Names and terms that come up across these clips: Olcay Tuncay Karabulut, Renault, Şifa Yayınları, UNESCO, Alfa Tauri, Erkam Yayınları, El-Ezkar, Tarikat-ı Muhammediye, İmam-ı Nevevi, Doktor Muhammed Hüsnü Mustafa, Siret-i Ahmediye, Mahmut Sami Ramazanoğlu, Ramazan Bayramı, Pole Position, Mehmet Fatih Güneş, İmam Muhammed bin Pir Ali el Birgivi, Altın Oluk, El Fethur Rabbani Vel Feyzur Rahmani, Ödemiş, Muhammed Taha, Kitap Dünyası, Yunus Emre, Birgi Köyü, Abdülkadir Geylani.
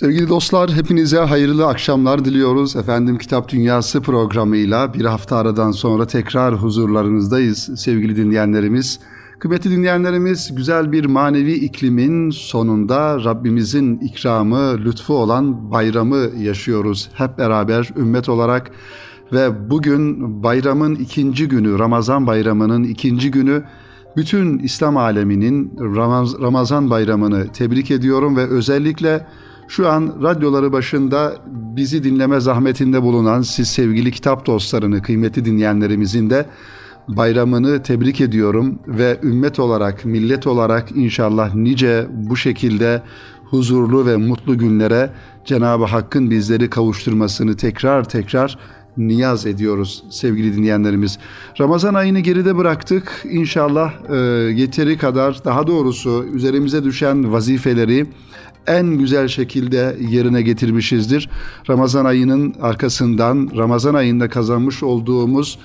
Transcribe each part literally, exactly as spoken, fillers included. Sevgili dostlar, hepinize hayırlı akşamlar diliyoruz. Efendim, Kitap Dünyası programıyla bir hafta aradan sonra tekrar huzurlarınızdayız sevgili dinleyenlerimiz. Kıymetli dinleyenlerimiz, güzel bir manevi iklimin sonunda Rabbimizin ikramı, lütfu olan bayramı yaşıyoruz hep beraber ümmet olarak. Ve bugün bayramın ikinci günü, Ramazan Bayramı'nın ikinci günü. Bütün İslam aleminin Ramaz- Ramazan Bayramı'nı tebrik ediyorum ve özellikle şu an radyoları başında bizi dinleme zahmetinde bulunan siz sevgili kitap dostlarını, kıymetli dinleyenlerimizin de bayramını tebrik ediyorum ve ümmet olarak, millet olarak inşallah nice bu şekilde huzurlu ve mutlu günlere Cenab-ı Hakk'ın bizleri kavuşturmasını tekrar tekrar niyaz ediyoruz sevgili dinleyenlerimiz. Ramazan ayını geride bıraktık. İnşallah e, yeteri kadar, daha doğrusu üzerimize düşen vazifeleri en güzel şekilde yerine getirmişizdir. Ramazan ayının arkasından, Ramazan ayında kazanmış olduğumuz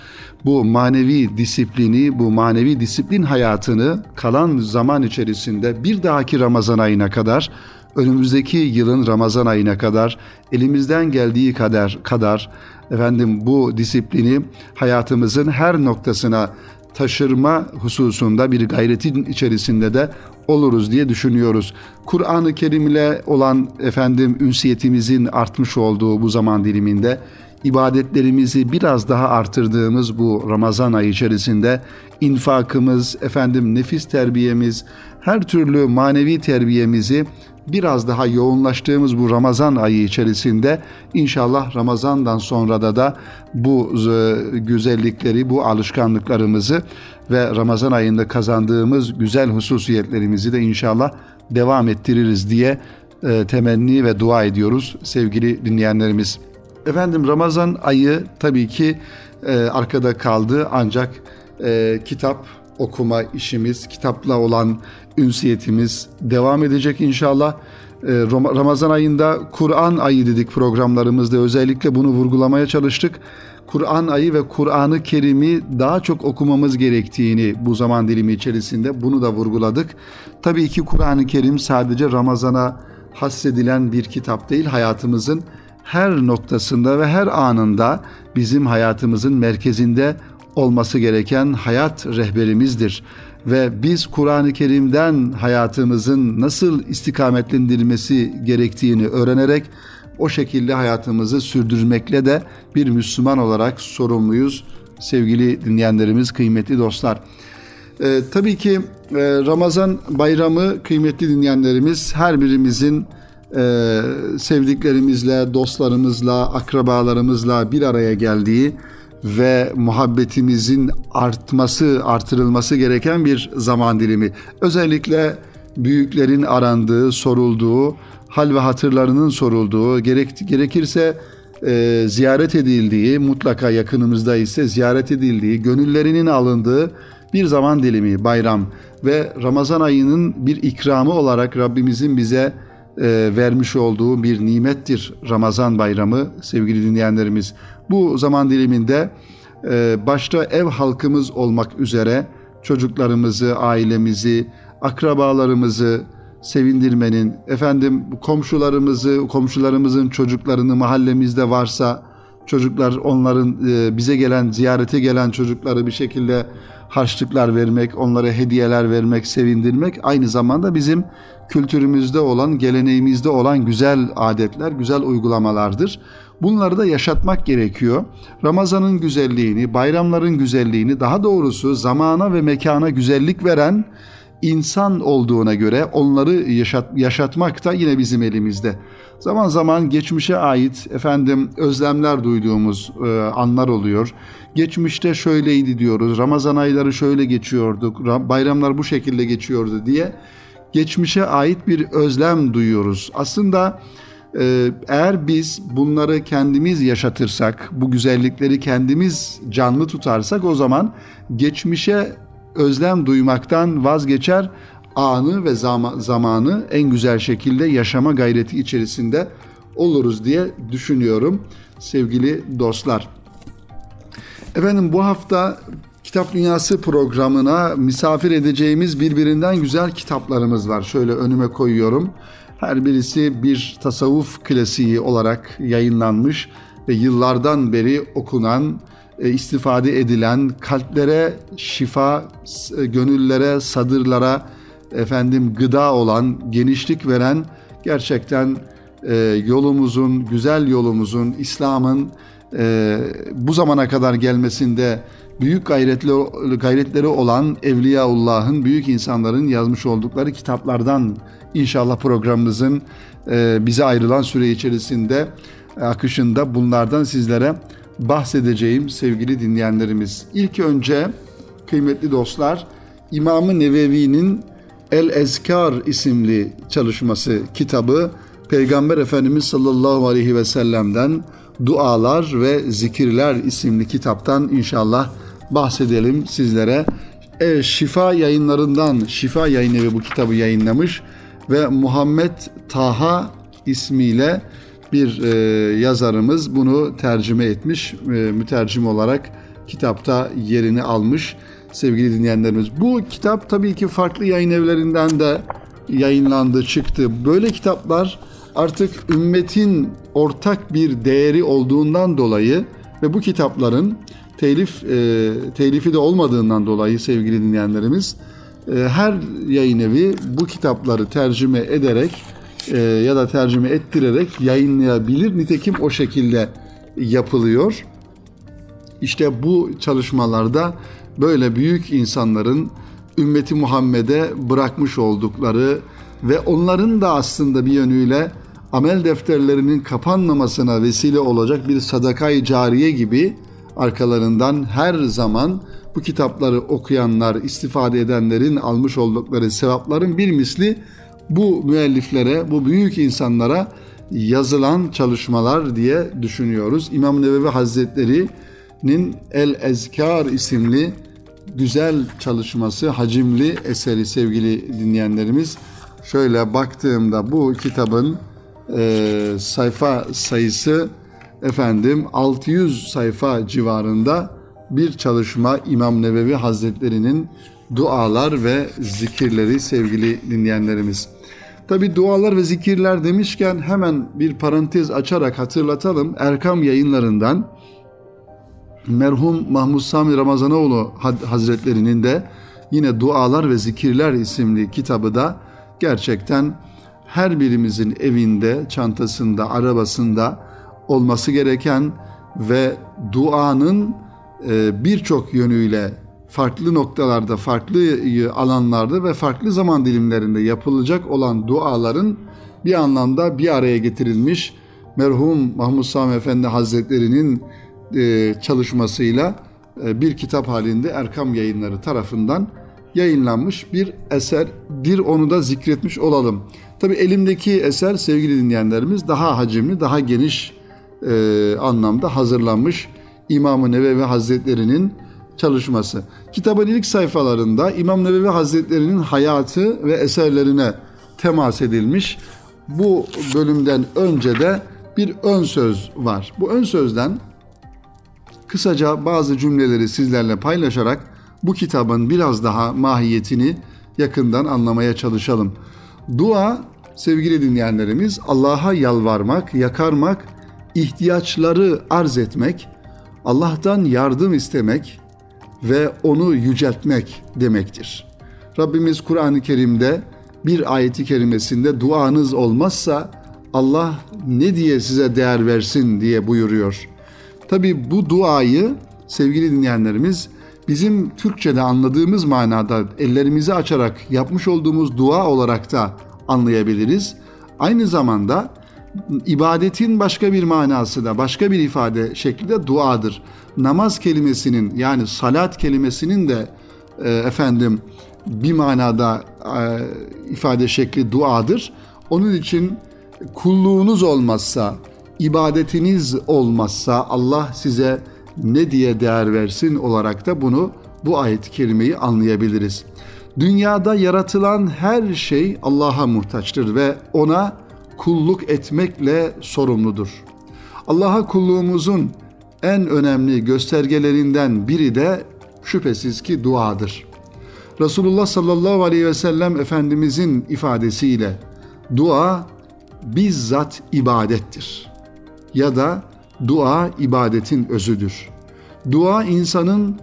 bu manevi disiplini, bu manevi disiplin hayatını kalan zaman içerisinde bir dahaki Ramazan ayına kadar, önümüzdeki yılın Ramazan ayına kadar elimizden geldiği kadar kadar efendim bu disiplini hayatımızın her noktasına taşırma hususunda bir gayretin içerisinde de oluruz diye düşünüyoruz. Kur'an-ı Kerim'le olan efendim ünsiyetimizin artmış olduğu bu zaman diliminde ibadetlerimizi biraz daha artırdığımız bu Ramazan ayı içerisinde infakımız, efendim nefis terbiyemiz, her türlü manevi terbiyemizi biraz daha yoğunlaştığımız bu Ramazan ayı içerisinde inşallah Ramazan'dan sonra da da bu güzellikleri, bu alışkanlıklarımızı ve Ramazan ayında kazandığımız güzel hususiyetlerimizi de inşallah devam ettiririz diye temenni ve dua ediyoruz sevgili dinleyenlerimiz. Efendim, Ramazan ayı tabii ki arkada kaldı, ancak kitap okuma işimiz, kitapla olan ünsiyetimiz devam edecek inşallah. Ramazan ayında Kur'an ayı dedik programlarımızda, özellikle bunu vurgulamaya çalıştık. Kur'an ayı ve Kur'an-ı Kerim'i daha çok okumamız gerektiğini bu zaman dilimi içerisinde bunu da vurguladık. Tabii ki Kur'an-ı Kerim sadece Ramazan'a hasredilen bir kitap değil, hayatımızın her noktasında ve her anında bizim hayatımızın merkezinde olması gereken hayat rehberimizdir. Ve biz Kur'an-ı Kerim'den hayatımızın nasıl istikametlendirilmesi gerektiğini öğrenerek o şekilde hayatımızı sürdürmekle de bir Müslüman olarak sorumluyuz sevgili dinleyenlerimiz, kıymetli dostlar. Ee, tabii ki e, Ramazan Bayramı, kıymetli dinleyenlerimiz, her birimizin e, sevdiklerimizle, dostlarımızla, akrabalarımızla bir araya geldiği ve muhabbetimizin artması, artırılması gereken bir zaman dilimi. Özellikle büyüklerin arandığı, sorulduğu, hal ve hatırlarının sorulduğu, gerek, gerekirse e, ziyaret edildiği, mutlaka yakınımızda ise ziyaret edildiği, gönüllerinin alındığı bir zaman dilimi, bayram. Ve Ramazan ayının bir ikramı olarak Rabbimizin bize e, vermiş olduğu bir nimettir Ramazan bayramı sevgili dinleyenlerimiz. Bu zaman diliminde başta ev halkımız olmak üzere çocuklarımızı, ailemizi, akrabalarımızı sevindirmenin, efendim komşularımızı, komşularımızın çocuklarını, mahallemizde varsa çocuklar, onların bize gelen, ziyarete gelen çocukları bir şekilde harçlıklar vermek, onlara hediyeler vermek, sevindirmek aynı zamanda bizim kültürümüzde olan, geleneğimizde olan güzel adetler, güzel uygulamalardır. Bunları da yaşatmak gerekiyor. Ramazan'ın güzelliğini, bayramların güzelliğini, daha doğrusu zamana ve mekana güzellik veren insan olduğuna göre onları yaşat, yaşatmak da yine bizim elimizde. Zaman zaman geçmişe ait efendim özlemler duyduğumuz e, anlar oluyor. Geçmişte şöyleydi diyoruz, Ramazan ayları şöyle geçiyorduk, bayramlar bu şekilde geçiyordu diye geçmişe ait bir özlem duyuyoruz. Aslında eğer biz bunları kendimiz yaşatırsak, bu güzellikleri kendimiz canlı tutarsak, o zaman geçmişe özlem duymaktan vazgeçer, anı ve zam- zamanı en güzel şekilde yaşama gayreti içerisinde oluruz diye düşünüyorum sevgili dostlar. Efendim, bu hafta Kitap Dünyası programına misafir edeceğimiz birbirinden güzel kitaplarımız var. Şöyle önüme koyuyorum. Her birisi bir tasavvuf klasiği olarak yayınlanmış ve yıllardan beri okunan, istifade edilen, kalplere şifa, gönüllere, sadırlara efendim gıda olan, genişlik veren, gerçekten e, yolumuzun, güzel yolumuzun, İslam'ın e, bu zamana kadar gelmesinde büyük gayretleri, gayretleri olan Evliyaullah'ın, büyük insanların yazmış oldukları kitaplardan inşallah programımızın e, bize ayrılan süre içerisinde akışında bunlardan sizlere bahsedeceğim sevgili dinleyenlerimiz. İlk önce kıymetli dostlar, İmam-ı Nevevi'nin El-Ezkar isimli çalışması kitabı, Peygamber Efendimiz sallallahu aleyhi ve sellem'den Dualar ve Zikirler isimli kitaptan inşallah bahsedelim sizlere. E, Şifa Yayınlarından Şifa Yayınevi bu kitabı yayınlamış ve Muhammed Taha ismiyle bir e, yazarımız bunu tercüme etmiş, e, mütercim olarak kitapta yerini almış sevgili dinleyenlerimiz. Bu kitap tabii ki farklı yayın evlerinden de yayınlandı, çıktı. Böyle kitaplar artık ümmetin ortak bir değeri olduğundan dolayı ve bu kitapların telif e, telifi de olmadığından dolayı sevgili dinleyenlerimiz, e, her yayın evi bu kitapları tercüme ederek e, ya da tercüme ettirerek yayınlayabilir. Nitekim o şekilde yapılıyor. İşte bu çalışmalarda böyle büyük insanların ümmeti Muhammed'e bırakmış oldukları ve onların da aslında bir yönüyle amel defterlerinin kapanmamasına vesile olacak bir sadaka-i cariye gibi arkalarından her zaman bu kitapları okuyanlar, istifade edenlerin almış oldukları sevapların bir misli bu müelliflere, bu büyük insanlara yazılan çalışmalar diye düşünüyoruz. İmam-ı Nevevi Hazretleri'nin El-Ezkar isimli güzel çalışması, hacimli eseri sevgili dinleyenlerimiz. Şöyle baktığımda bu kitabın e, sayfa sayısı efendim altı yüz sayfa civarında bir çalışma, İmam Nevevi Hazretleri'nin Dualar ve Zikirleri sevgili dinleyenlerimiz. Tabii dualar ve zikirler demişken hemen bir parantez açarak hatırlatalım. Erkam Yayınlarından merhum Mahmut Sami Ramazanoğlu Hazretleri'nin de yine Dualar ve Zikirler isimli kitabı da gerçekten her birimizin evinde, çantasında, arabasında olması gereken ve duanın birçok yönüyle farklı noktalarda, farklı alanlarda ve farklı zaman dilimlerinde yapılacak olan duaların bir anlamda bir araya getirilmiş merhum Mahmud Sami Efendi Hazretleri'nin çalışmasıyla bir kitap halinde Erkam Yayınları tarafından yayınlanmış bir eserdir. Onu da zikretmiş olalım. Tabii elimdeki eser sevgili dinleyenlerimiz daha hacimli, daha geniş e, anlamda hazırlanmış İmam-ı Nevevi Hazretleri'nin çalışması. Kitabın ilk sayfalarında İmam Nevevi Hazretleri'nin hayatı ve eserlerine temas edilmiş. Bu bölümden önce de bir ön söz var. Bu ön sözden kısaca bazı cümleleri sizlerle paylaşarak bu kitabın biraz daha mahiyetini yakından anlamaya çalışalım. Dua sevgili dinleyenlerimiz, Allah'a yalvarmak, yakarmak, ihtiyaçları arz etmek, Allah'tan yardım istemek ve onu yüceltmek demektir. Rabbimiz Kur'an-ı Kerim'de bir ayeti kerimesinde duanız olmazsa Allah ne diye size değer versin diye buyuruyor. Tabii bu duayı sevgili dinleyenlerimiz bizim Türkçe'de anladığımız manada ellerimizi açarak yapmış olduğumuz dua olarak da anlayabiliriz. Aynı zamanda ibadetin başka bir manası da, başka bir ifade şekli de duadır. Namaz kelimesinin, yani salat kelimesinin de e, efendim bir manada e, ifade şekli duadır. Onun için kulluğunuz olmazsa, ibadetiniz olmazsa Allah size ne diye değer versin olarak da bunu, bu ayet-i kerimeyi anlayabiliriz. Dünyada yaratılan her şey Allah'a muhtaçtır ve ona kulluk etmekle sorumludur. Allah'a kulluğumuzun en önemli göstergelerinden biri de şüphesiz ki duadır. Resulullah sallallahu aleyhi ve sellem Efendimizin ifadesiyle dua bizzat ibadettir. Ya da dua ibadetin özüdür. Dua insanın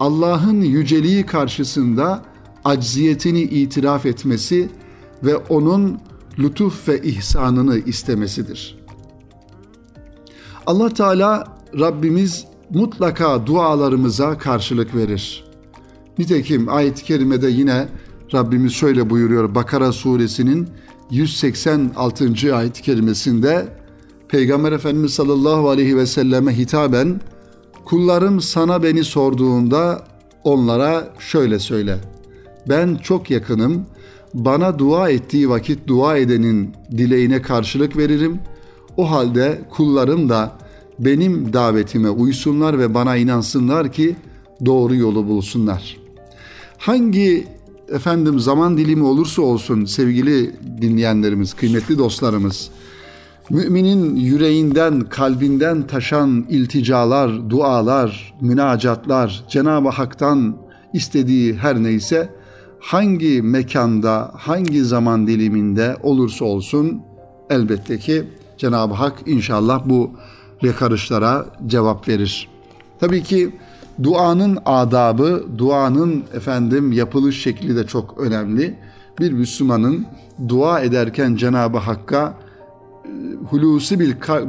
Allah'ın yüceliği karşısında acziyetini itiraf etmesi ve onun lütuf ve ihsanını istemesidir. Allah Teala Rabbimiz mutlaka dualarımıza karşılık verir. Nitekim ayet-i kerimede yine Rabbimiz şöyle buyuruyor Bakara suresinin yüz seksen altıncı ayet-i kerimesinde Peygamber Efendimiz sallallahu aleyhi ve selleme hitaben kullarım sana beni sorduğunda onlara şöyle söyle. Ben çok yakınım, bana dua ettiği vakit dua edenin dileğine karşılık veririm. O halde kullarım da benim davetime uysunlar ve bana inansınlar ki doğru yolu bulsunlar. Hangi efendim zaman dilimi olursa olsun sevgili dinleyenlerimiz, kıymetli dostlarımız, müminin yüreğinden, kalbinden taşan ilticalar, dualar, münacatlar, Cenab-ı Hak'tan istediği her neyse hangi mekanda, hangi zaman diliminde olursa olsun elbette ki Cenab-ı Hak inşallah bu yakarışlara cevap verir. Tabii ki duanın adabı, duanın efendim yapılış şekli de çok önemli. Bir Müslümanın dua ederken Cenab-ı Hakk'a hulusi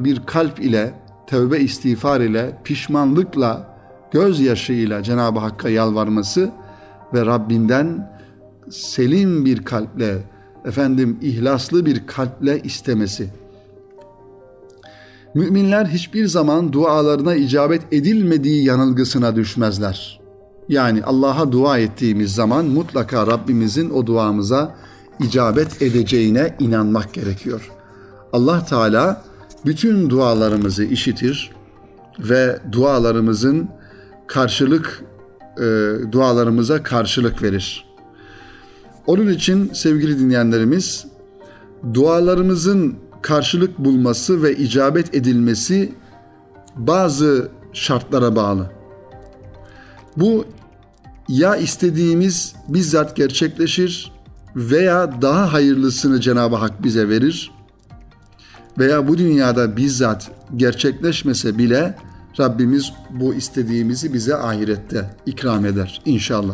bir kalp ile, tevbe istiğfar ile, pişmanlıkla, gözyaşıyla Cenab-ı Hakk'a yalvarması ve Rabbinden selim bir kalple, efendim ihlaslı bir kalple istemesi. Müminler hiçbir zaman dualarına icabet edilmediği yanılgısına düşmezler. Yani Allah'a dua ettiğimiz zaman mutlaka Rabbimizin o duamıza icabet edeceğine inanmak gerekiyor. Allah Teala bütün dualarımızı işitir ve dualarımızın karşılık e, dualarımıza karşılık verir. Onun için sevgili dinleyenlerimiz, dualarımızın karşılık bulması ve icabet edilmesi bazı şartlara bağlı. Bu ya istediğimiz bizzat gerçekleşir veya daha hayırlısını Cenab-ı Hak bize verir veya bu dünyada bizzat gerçekleşmese bile Rabbimiz bu istediğimizi bize ahirette ikram eder inşallah.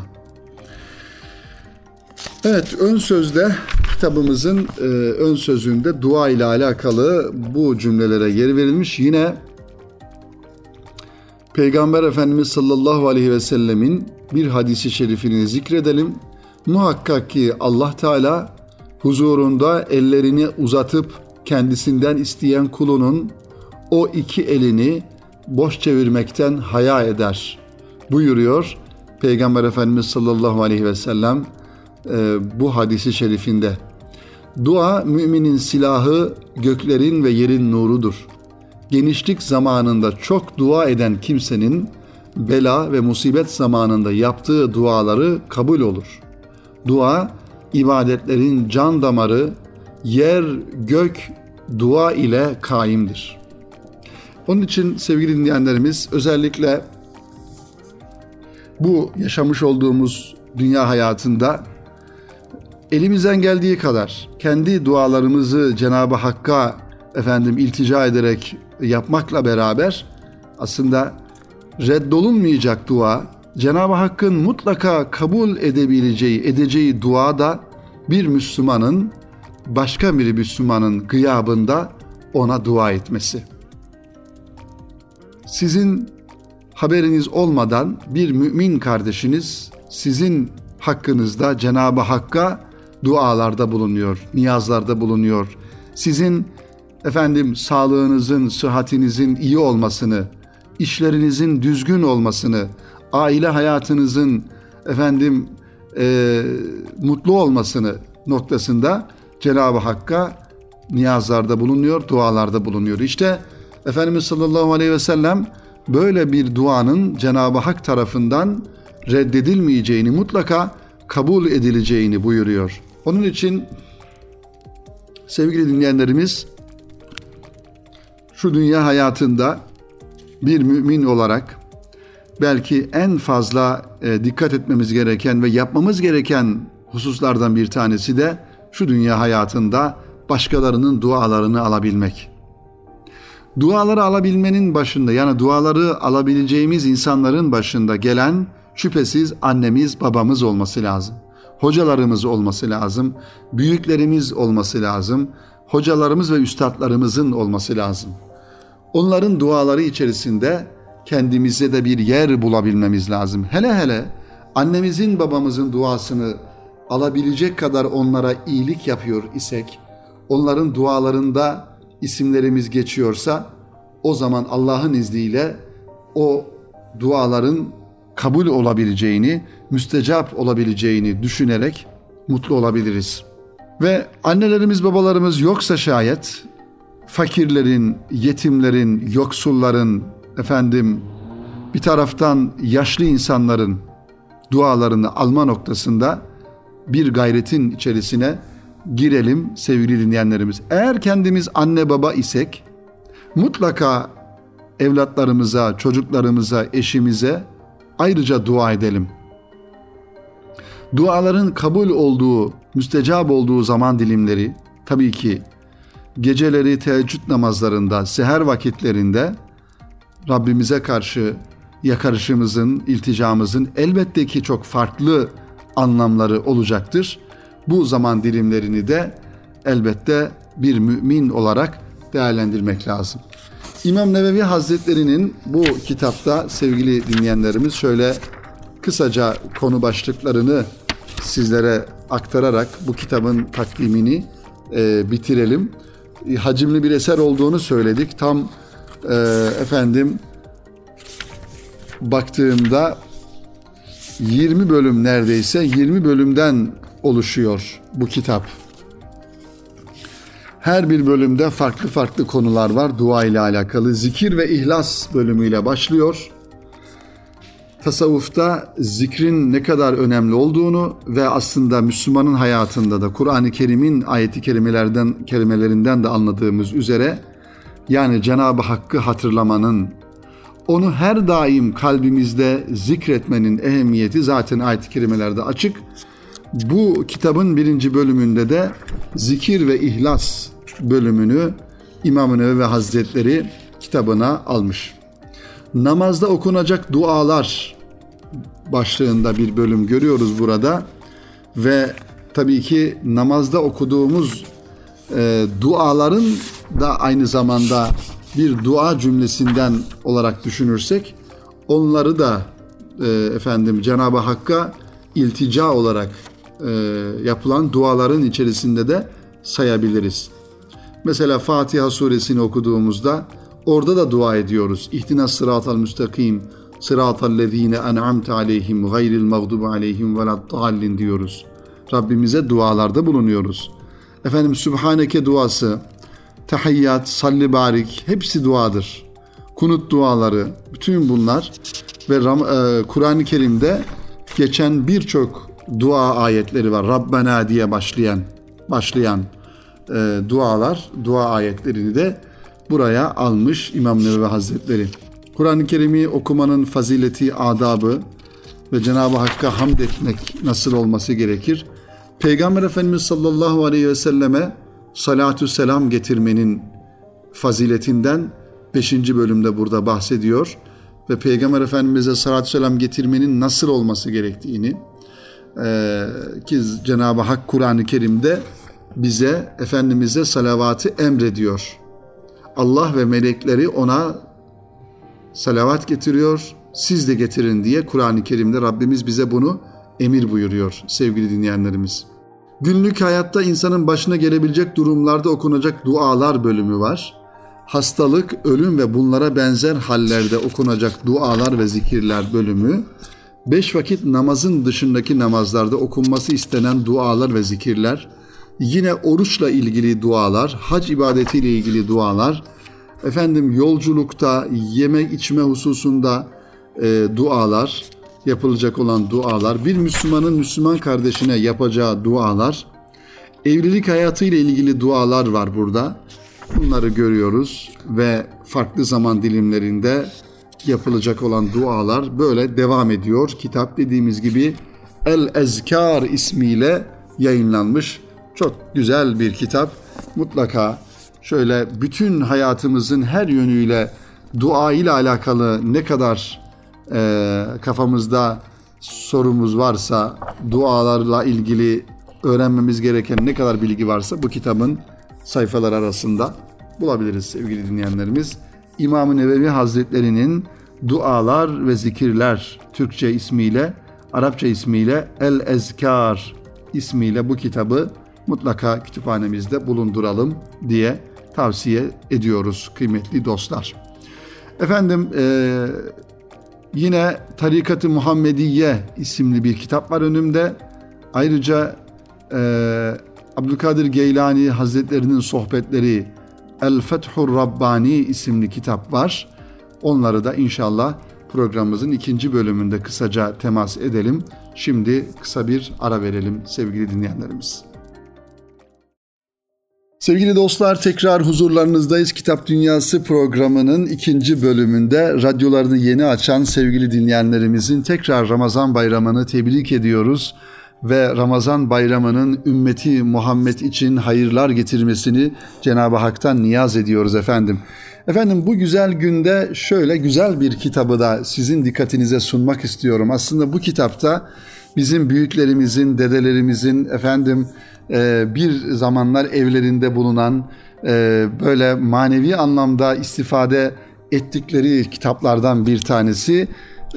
Evet, ön sözde kitabımızın e, ön sözünde dua ile alakalı bu cümlelere yer verilmiş. Yine Peygamber Efendimiz sallallahu aleyhi ve sellemin bir hadisi şerifini zikredelim. Muhakkak ki Allah Teala huzurunda ellerini uzatıp kendisinden isteyen kulunun o iki elini boş çevirmekten haya eder buyuruyor Peygamber Efendimiz sallallahu aleyhi ve sellem e, bu hadisi şerifinde. Dua müminin silahı, göklerin ve yerin nurudur. Genişlik zamanında çok dua eden kimsenin bela ve musibet zamanında yaptığı duaları kabul olur. Dua ibadetlerin can damarı, yer gök dua ile kaimdir. Onun için sevgili dinleyenlerimiz, özellikle bu yaşamış olduğumuz dünya hayatında elimizden geldiği kadar kendi dualarımızı Cenab-ı Hakk'a efendim iltica ederek yapmakla beraber aslında reddolunmayacak dua, Cenab-ı Hakk'ın mutlaka kabul edebileceği, edeceği dua da bir Müslümanın başka bir Müslümanın gıyabında ona dua etmesi. Sizin haberiniz olmadan bir mümin kardeşiniz sizin hakkınızda Cenab-ı Hakk'a dualarda bulunuyor, niyazlarda bulunuyor. Sizin efendim sağlığınızın, sıhhatinizin iyi olmasını, işlerinizin düzgün olmasını, aile hayatınızın efendim e, mutlu olmasını noktasında Cenab-ı Hakk'a niyazlarda bulunuyor, dualarda bulunuyor. İşte Efendimiz sallallahu aleyhi ve sellem böyle bir duanın Cenab-ı Hak tarafından reddedilmeyeceğini, mutlaka kabul edileceğini buyuruyor. Onun için sevgili dinleyenlerimiz, şu dünya hayatında bir mümin olarak belki en fazla dikkat etmemiz gereken ve yapmamız gereken hususlardan bir tanesi de şu dünya hayatında başkalarının dualarını alabilmek. Duaları alabilmenin başında, yani duaları alabileceğimiz insanların başında gelen şüphesiz annemiz, babamız olması lazım. Hocalarımız olması lazım. Büyüklerimiz olması lazım. Hocalarımız ve üstadlarımızın olması lazım. Onların duaları içerisinde kendimize de bir yer bulabilmemiz lazım. Hele hele annemizin, babamızın duasını alabilecek kadar onlara iyilik yapıyor isek, onların dualarında isimlerimiz geçiyorsa, o zaman Allah'ın izniyle o duaların kabul olabileceğini, müstecap olabileceğini düşünerek mutlu olabiliriz. Ve annelerimiz, babalarımız yoksa şayet fakirlerin, yetimlerin, yoksulların, efendim bir taraftan yaşlı insanların dualarını alma noktasında bir gayretin içerisine girelim sevgili dinleyenlerimiz. Eğer kendimiz anne baba isek mutlaka evlatlarımıza, çocuklarımıza, eşimize ayrıca dua edelim. Duaların kabul olduğu, müstecab olduğu zaman dilimleri, tabii ki geceleri teheccüd namazlarında, seher vakitlerinde Rabbimize karşı yakarışımızın, ilticamızın elbette ki çok farklı anlamları olacaktır. Bu zaman dilimlerini de elbette bir mümin olarak değerlendirmek lazım. İmam Nevevi Hazretleri'nin bu kitapta sevgili dinleyenlerimiz, şöyle kısaca konu başlıklarını sizlere aktararak bu kitabın takdimini e, bitirelim. Hacimli bir eser olduğunu söyledik. Tam e, efendim baktığımda yirmi bölüm, neredeyse yirmi bölümden oluşuyor bu kitap. Her bir bölümde farklı farklı konular var dua ile alakalı. Zikir ve ihlas bölümüyle başlıyor. Tasavvufta zikrin ne kadar önemli olduğunu ve aslında Müslümanın hayatında da Kur'an-ı Kerim'in ayeti kerimelerden, kerimelerinden de anladığımız üzere, yani Cenab-ı Hakk'ı hatırlamanın, onu her daim kalbimizde zikretmenin ehemmiyeti zaten ayet-i kerimelerde açık. Bu kitabın birinci bölümünde de zikir ve ihlas bölümünü İmam-ı Nevevi Hazretleri kitabına almış. Namazda okunacak dualar başlığında bir bölüm görüyoruz burada. Ve tabii ki namazda okuduğumuz e, duaların da aynı zamanda bir dua cümlesinden olarak düşünürsek, onları da e, efendim Cenab-ı Hakk'a iltica olarak e, yapılan duaların içerisinde de sayabiliriz. Mesela Fatiha suresini okuduğumuzda orada da dua ediyoruz. İhtinas sıratal müstakim, sıratal lezine en'amte aleyhim, gayril mağdubu aleyhim veladdallin diyoruz. Rabbimize dualarda bulunuyoruz. Efendim Sübhaneke duası, tahiyyat, salli barik hepsi duadır. Kunut duaları, bütün bunlar ve e, Kur'an-ı Kerim'de geçen birçok dua ayetleri var. Rabbena diye başlayan başlayan e, dualar, dua ayetlerini de buraya almış İmam Nevevi Hazretleri. Kur'an-ı Kerim'i okumanın fazileti, adabı ve Cenab-ı Hakk'a hamd etmek nasıl olması gerekir? Peygamber Efendimiz sallallahu aleyhi ve selleme salatü selam getirmenin faziletinden beşinci bölümde burada bahsediyor. Ve Peygamber Efendimiz'e salatü selam getirmenin nasıl olması gerektiğini e, ki Cenab-ı Hak Kur'an-ı Kerim'de bize, Efendimiz'e salavatı emrediyor. Allah ve melekleri ona salavat getiriyor, siz de getirin diye Kur'an-ı Kerim'de Rabbimiz bize bunu emir buyuruyor sevgili dinleyenlerimiz. Günlük hayatta insanın başına gelebilecek durumlarda okunacak dualar bölümü var. Hastalık, ölüm ve bunlara benzer hallerde okunacak dualar ve zikirler bölümü, beş vakit namazın dışındaki namazlarda okunması istenen dualar ve zikirler, yine oruçla ilgili dualar, hac ibadetiyle ilgili dualar, efendim yolculukta, yeme içme hususunda e, dualar, yapılacak olan dualar, bir Müslümanın Müslüman kardeşine yapacağı dualar, evlilik hayatıyla ilgili dualar var burada. Bunları görüyoruz ve farklı zaman dilimlerinde yapılacak olan dualar böyle devam ediyor. Kitap dediğimiz gibi El-Ezkar ismiyle yayınlanmış. Çok güzel bir kitap. mutlaka şöyle bütün hayatımızın her yönüyle dua ile alakalı ne kadar e, kafamızda sorumuz varsa, dualarla ilgili öğrenmemiz gereken ne kadar bilgi varsa bu kitabın sayfalar arasında bulabiliriz sevgili dinleyenlerimiz. İmam-ı Nevevi Hazretleri'nin Dualar ve Zikirler Türkçe ismiyle, Arapça ismiyle El-Ezkar ismiyle bu kitabı mutlaka kütüphanemizde bulunduralım diye tavsiye ediyoruz kıymetli dostlar. Efendim e, yine Tarikat-ı Muhammediye isimli bir kitap var önümde. Ayrıca e, Abdülkadir Geylani Hazretlerinin sohbetleri El Fethur Rabbani isimli kitap var. Onları da inşallah programımızın ikinci bölümünde kısaca temas edelim. Şimdi kısa bir ara verelim sevgili dinleyenlerimiz. Sevgili dostlar, tekrar huzurlarınızdayız. Kitap Dünyası programının ikinci bölümünde radyolarını yeni açan sevgili dinleyenlerimizin tekrar Ramazan Bayramı'nı tebrik ediyoruz ve Ramazan Bayramı'nın ümmeti Muhammed için hayırlar getirmesini Cenab-ı Hak'tan niyaz ediyoruz efendim. Efendim bu güzel günde şöyle güzel bir kitabı da sizin dikkatinize sunmak istiyorum. Aslında bu kitapta bizim büyüklerimizin, dedelerimizin efendim bir zamanlar evlerinde bulunan böyle manevi anlamda istifade ettikleri kitaplardan bir tanesi.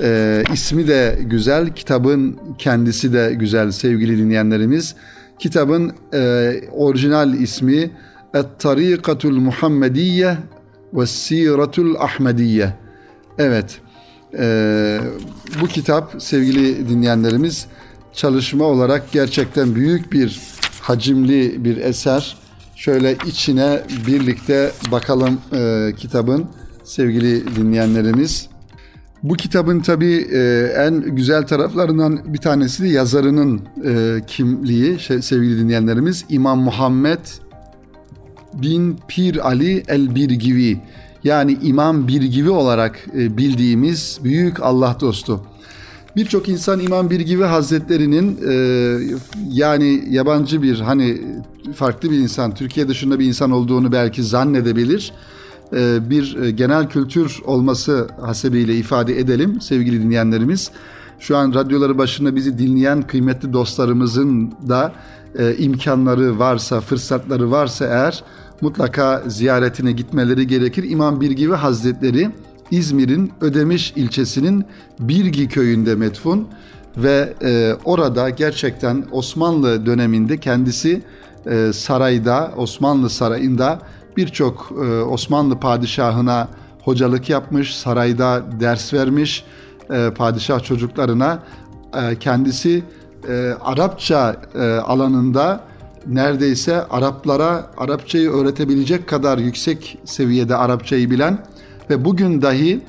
Ee, ismi de güzel, kitabın kendisi de güzel sevgili dinleyenlerimiz. Kitabın e, orijinal ismi Et-Tarikatul Muhammediye ve Siretul Ahmediye. Evet, e, bu kitap sevgili dinleyenlerimiz çalışma olarak gerçekten büyük bir hacimli bir eser. Şöyle içine birlikte bakalım e, kitabın sevgili dinleyenlerimiz. Bu kitabın tabii en güzel taraflarından bir tanesi de yazarının kimliği sevgili dinleyenlerimiz. İmam Muhammed bin Pir Ali el Birgivi, yani İmam Birgivi olarak bildiğimiz büyük Allah dostu. Birçok insan İmam Birgivi Hazretleri'nin yani yabancı bir, hani farklı bir insan, Türkiye dışında bir insan olduğunu belki zannedebilir. Bir genel kültür olması hasebiyle ifade edelim sevgili dinleyenlerimiz. Şu an radyoları başında bizi dinleyen kıymetli dostlarımızın da e, imkanları varsa, fırsatları varsa eğer mutlaka ziyaretine gitmeleri gerekir. İmam Birgivi Hazretleri İzmir'in Ödemiş ilçesinin Birgi Köyü'nde metfun ve e, orada gerçekten Osmanlı döneminde kendisi e, sarayda, Osmanlı sarayında birçok Osmanlı padişahına hocalık yapmış, sarayda ders vermiş padişah çocuklarına. Kendisi Arapça alanında neredeyse Araplara Arapçayı öğretebilecek kadar yüksek seviyede Arapçayı bilen ve bugün dahi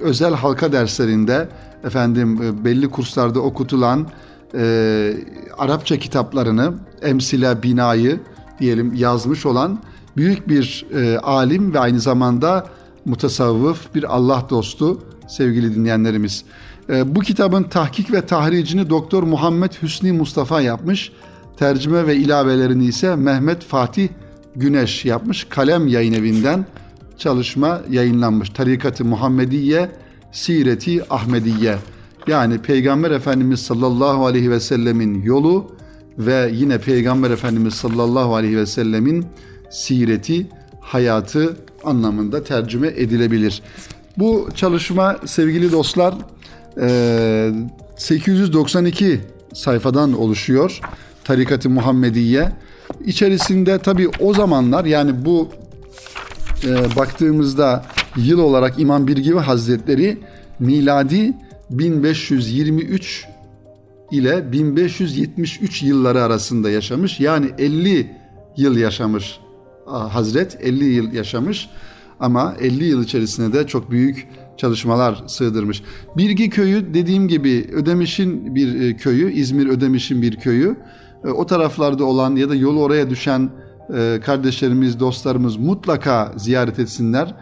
özel halka derslerinde efendim belli kurslarda okutulan Arapça kitaplarını, emsile binayı diyelim, yazmış olan büyük bir e, alim ve aynı zamanda mutasavvıf bir Allah dostu sevgili dinleyenlerimiz. E, bu kitabın tahkik ve tahricini Doktor Muhammed Hüsnü Mustafa yapmış. Tercüme ve ilavelerini ise Mehmet Fatih Güneş yapmış. Kalem Yayınevi'nden çalışma yayınlanmış. Tarikat-ı Muhammediye, Siret-i Ahmediye. Yani Peygamber Efendimiz sallallahu aleyhi ve sellemin yolu ve yine Peygamber Efendimiz sallallahu aleyhi ve sellemin sireti, hayatı anlamında tercüme edilebilir. Bu çalışma sevgili dostlar sekiz yüz doksan iki sayfadan oluşuyor. Tarikat-ı Muhammediye. İçerisinde tabii o zamanlar, yani bu baktığımızda yıl olarak İmam Birgivi Hazretleri miladi bin beş yüz yirmi üç ile bin beş yüz yetmiş üç yılları arasında yaşamış. Yani elli yıl yaşamış. Hazret elli yıl yaşamış ama elli yıl içerisinde de çok büyük çalışmalar sığdırmış. Birgi Köyü dediğim gibi Ödemiş'in bir köyü, İzmir Ödemiş'in bir köyü. O taraflarda olan ya da yolu oraya düşen kardeşlerimiz, dostlarımız mutlaka ziyaret etsinler.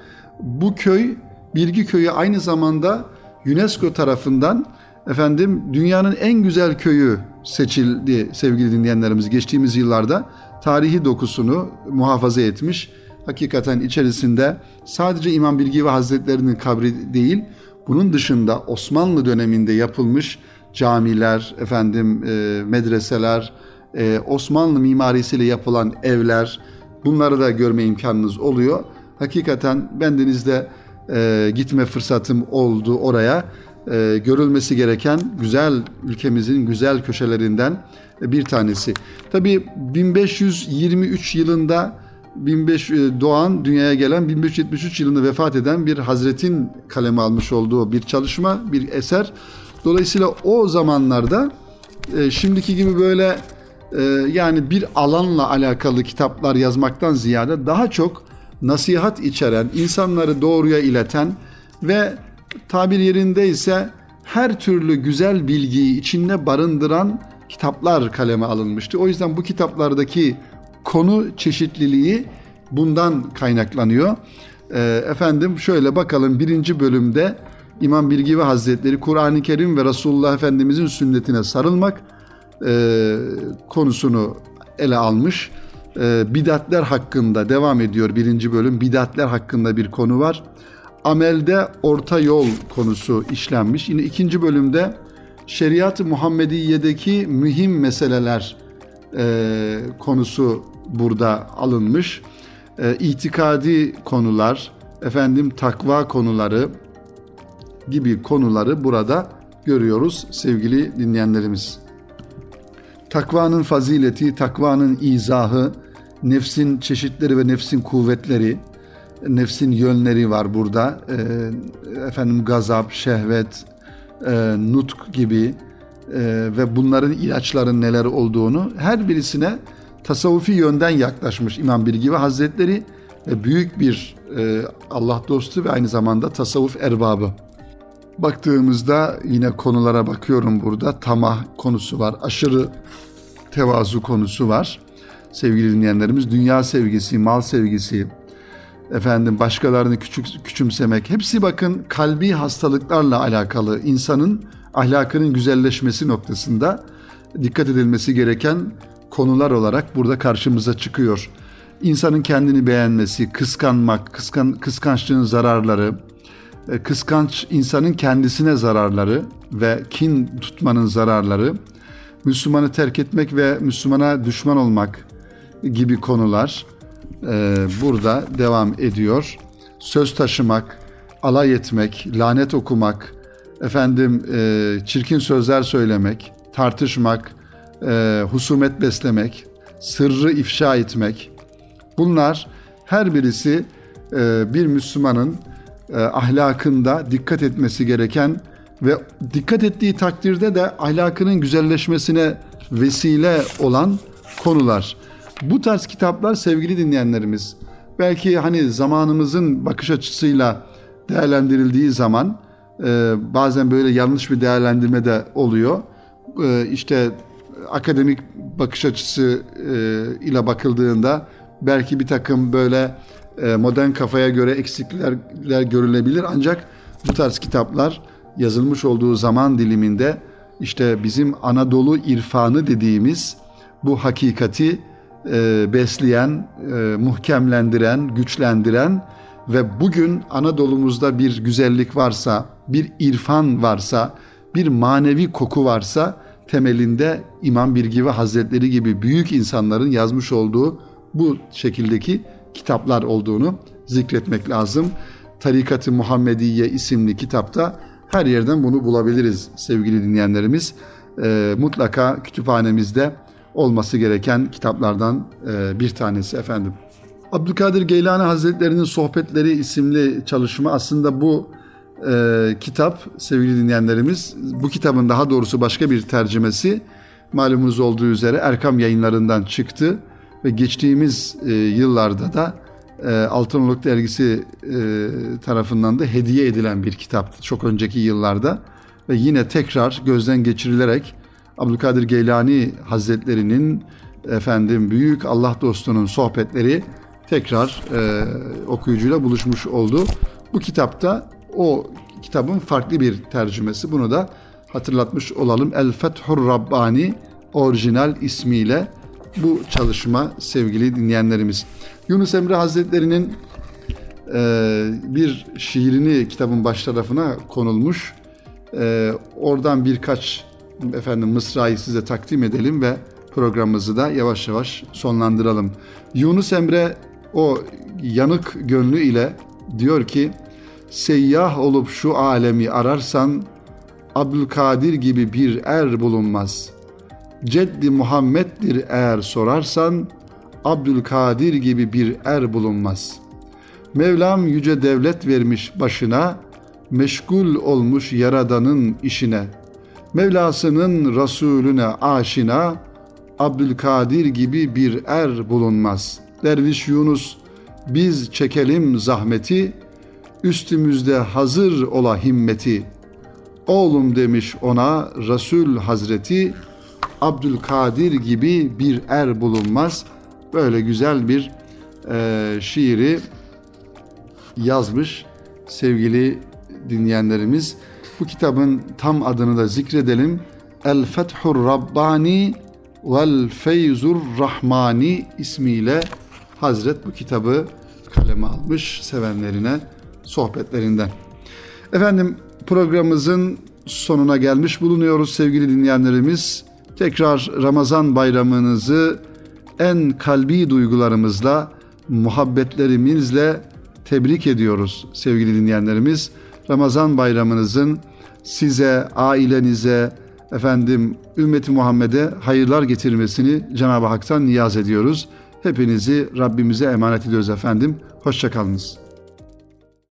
Bu köy, Birgi Köyü, aynı zamanda UNESCO tarafından efendim dünyanın en güzel köyü seçildi sevgili dinleyenlerimiz geçtiğimiz yıllarda. tarihi dokusunu muhafaza etmiş. Hakikaten içerisinde sadece İmam Birgivi Hazretleri'nin kabri değil, bunun dışında Osmanlı döneminde yapılmış camiler, efendim e, medreseler, e, Osmanlı mimarisiyle yapılan evler, bunları da görme imkanınız oluyor. Hakikaten bendenizde e, gitme fırsatım oldu oraya. E, görülmesi gereken güzel, ülkemizin güzel köşelerinden bir tanesi. Tabii bin beş yüz yirmi üç yılında bin beş yüz doğan, dünyaya gelen, bin beş yüz yetmiş üç yılında vefat eden bir hazretin kaleme almış olduğu bir çalışma, bir eser. Dolayısıyla o zamanlarda e, şimdiki gibi böyle e, yani bir alanla alakalı kitaplar yazmaktan ziyade daha çok nasihat içeren, insanları doğruya ileten ve tabir yerindeyse her türlü güzel bilgiyi içinde barındıran kitaplar kaleme alınmıştı. O yüzden bu kitaplardaki konu çeşitliliği bundan kaynaklanıyor. E, efendim şöyle bakalım, birinci bölümde İmam Birgivi Hazretleri Kur'an-ı Kerim ve Resulullah Efendimizin sünnetine sarılmak e, konusunu ele almış. E, bidatler hakkında devam ediyor birinci bölüm. Bidatler hakkında bir konu var. Amelde orta yol konusu işlenmiş. Yine ikinci bölümde Şeriat-ı Muhammediye'deki mühim meseleler e, konusu burada alınmış. E, itikadi konular, efendim takva konuları gibi konuları burada görüyoruz sevgili dinleyenlerimiz. Takvanın fazileti, takvanın izahı, nefsin çeşitleri ve nefsin kuvvetleri, nefsin yönleri var burada. E, efendim gazap, şehvet, e, nutk gibi e, ve bunların ilaçların neler olduğunu, her birisine tasavvufi yönden yaklaşmış İmam Birgivi Hazretleri ve büyük bir e, Allah dostu ve aynı zamanda tasavvuf erbabı. Baktığımızda yine konulara bakıyorum burada. Tamah konusu var. Aşırı tevazu konusu var. Sevgili dinleyenlerimiz, dünya sevgisi, mal sevgisi, efendim başkalarını küçük, küçümsemek. Hepsi bakın kalbi hastalıklarla alakalı, insanın ahlakının güzelleşmesi noktasında dikkat edilmesi gereken konular olarak burada karşımıza çıkıyor. İnsanın kendini beğenmesi, kıskanmak, kıskan, kıskançlığın zararları, kıskanç insanın kendisine zararları ve kin tutmanın zararları, Müslümanı terk etmek ve Müslümana düşman olmak gibi konular e, burada devam ediyor. Söz taşımak, alay etmek, lanet okumak, efendim e, çirkin sözler söylemek, tartışmak, e, husumet beslemek, sırrı ifşa etmek. Bunlar her birisi e, bir Müslümanın ahlakında dikkat etmesi gereken ve dikkat ettiği takdirde de ahlakının güzelleşmesine vesile olan konular. Bu tarz kitaplar sevgili dinleyenlerimiz, belki hani zamanımızın bakış açısıyla değerlendirildiği zaman bazen böyle yanlış bir değerlendirme de oluyor. İşte akademik bakış açısı ile bakıldığında belki bir takım böyle modern kafaya göre eksiklikler görülebilir, ancak bu tarz kitaplar yazılmış olduğu zaman diliminde işte bizim Anadolu irfanı dediğimiz bu hakikati besleyen, muhkemlendiren, güçlendiren ve bugün Anadolu'muzda bir güzellik varsa, bir irfan varsa, bir manevi koku varsa temelinde İmam Birgivi Hazretleri gibi büyük insanların yazmış olduğu bu şekildeki kitaplar olduğunu zikretmek lazım. Tarikat-ı Muhammediye isimli kitapta her yerden bunu bulabiliriz sevgili dinleyenlerimiz. E, mutlaka kütüphanemizde olması gereken kitaplardan e, bir tanesi efendim. Abdülkadir Geylani Hazretleri'nin Sohbetleri isimli çalışma, aslında bu e, kitap sevgili dinleyenlerimiz, bu kitabın daha doğrusu başka bir tercümesi malumunuz olduğu üzere Erkam Yayınları'ndan çıktı. Ve geçtiğimiz e, yıllarda da e, Altın Oluk dergisi e, tarafından da hediye edilen bir kitaptı çok önceki yıllarda. Ve yine tekrar gözden geçirilerek Abdülkadir Geylani Hazretleri'nin, efendim büyük Allah dostunun sohbetleri tekrar e, okuyucuyla buluşmuş oldu. Bu kitapta o kitabın farklı bir tercümesi. Bunu da hatırlatmış olalım. El Fethur Rabbani orijinal ismiyle bu çalışma sevgili dinleyenlerimiz. Yunus Emre Hazretleri'nin e, bir şiirini kitabın baş tarafına konulmuş. E, oradan birkaç efendim mısrayı size takdim edelim ve programımızı da yavaş yavaş sonlandıralım. Yunus Emre o yanık gönlü ile diyor ki: "Seyyah olup şu alemi ararsan, Abdülkadir gibi bir er bulunmaz. Ceddi Muhammed'dir eğer sorarsan, Abdülkadir gibi bir er bulunmaz. Mevlam yüce devlet vermiş başına, meşgul olmuş yaradanın işine. Mevlasının Resulüne aşina, Abdülkadir gibi bir er bulunmaz. Derviş Yunus, biz çekelim zahmeti, üstümüzde hazır ola himmeti. Oğlum demiş ona Resul Hazreti, Abdülkadir gibi bir er bulunmaz." Böyle güzel bir e, şiiri yazmış sevgili dinleyenlerimiz. Bu kitabın tam adını da zikredelim. El Fethur Rabbani Vel Feyzur Rahmani ismiyle Hazret bu kitabı kaleme almış sevenlerine sohbetlerinden. Efendim, programımızın sonuna gelmiş bulunuyoruz sevgili dinleyenlerimiz. Tekrar Ramazan bayramınızı en kalbi duygularımızla, muhabbetlerimizle tebrik ediyoruz sevgili dinleyenlerimiz. Ramazan bayramınızın size, ailenize, efendim ümmeti Muhammed'e hayırlar getirmesini Cenab-ı Hak'tan niyaz ediyoruz. Hepinizi Rabbimize emanet ediyoruz efendim. Hoşça kalınız.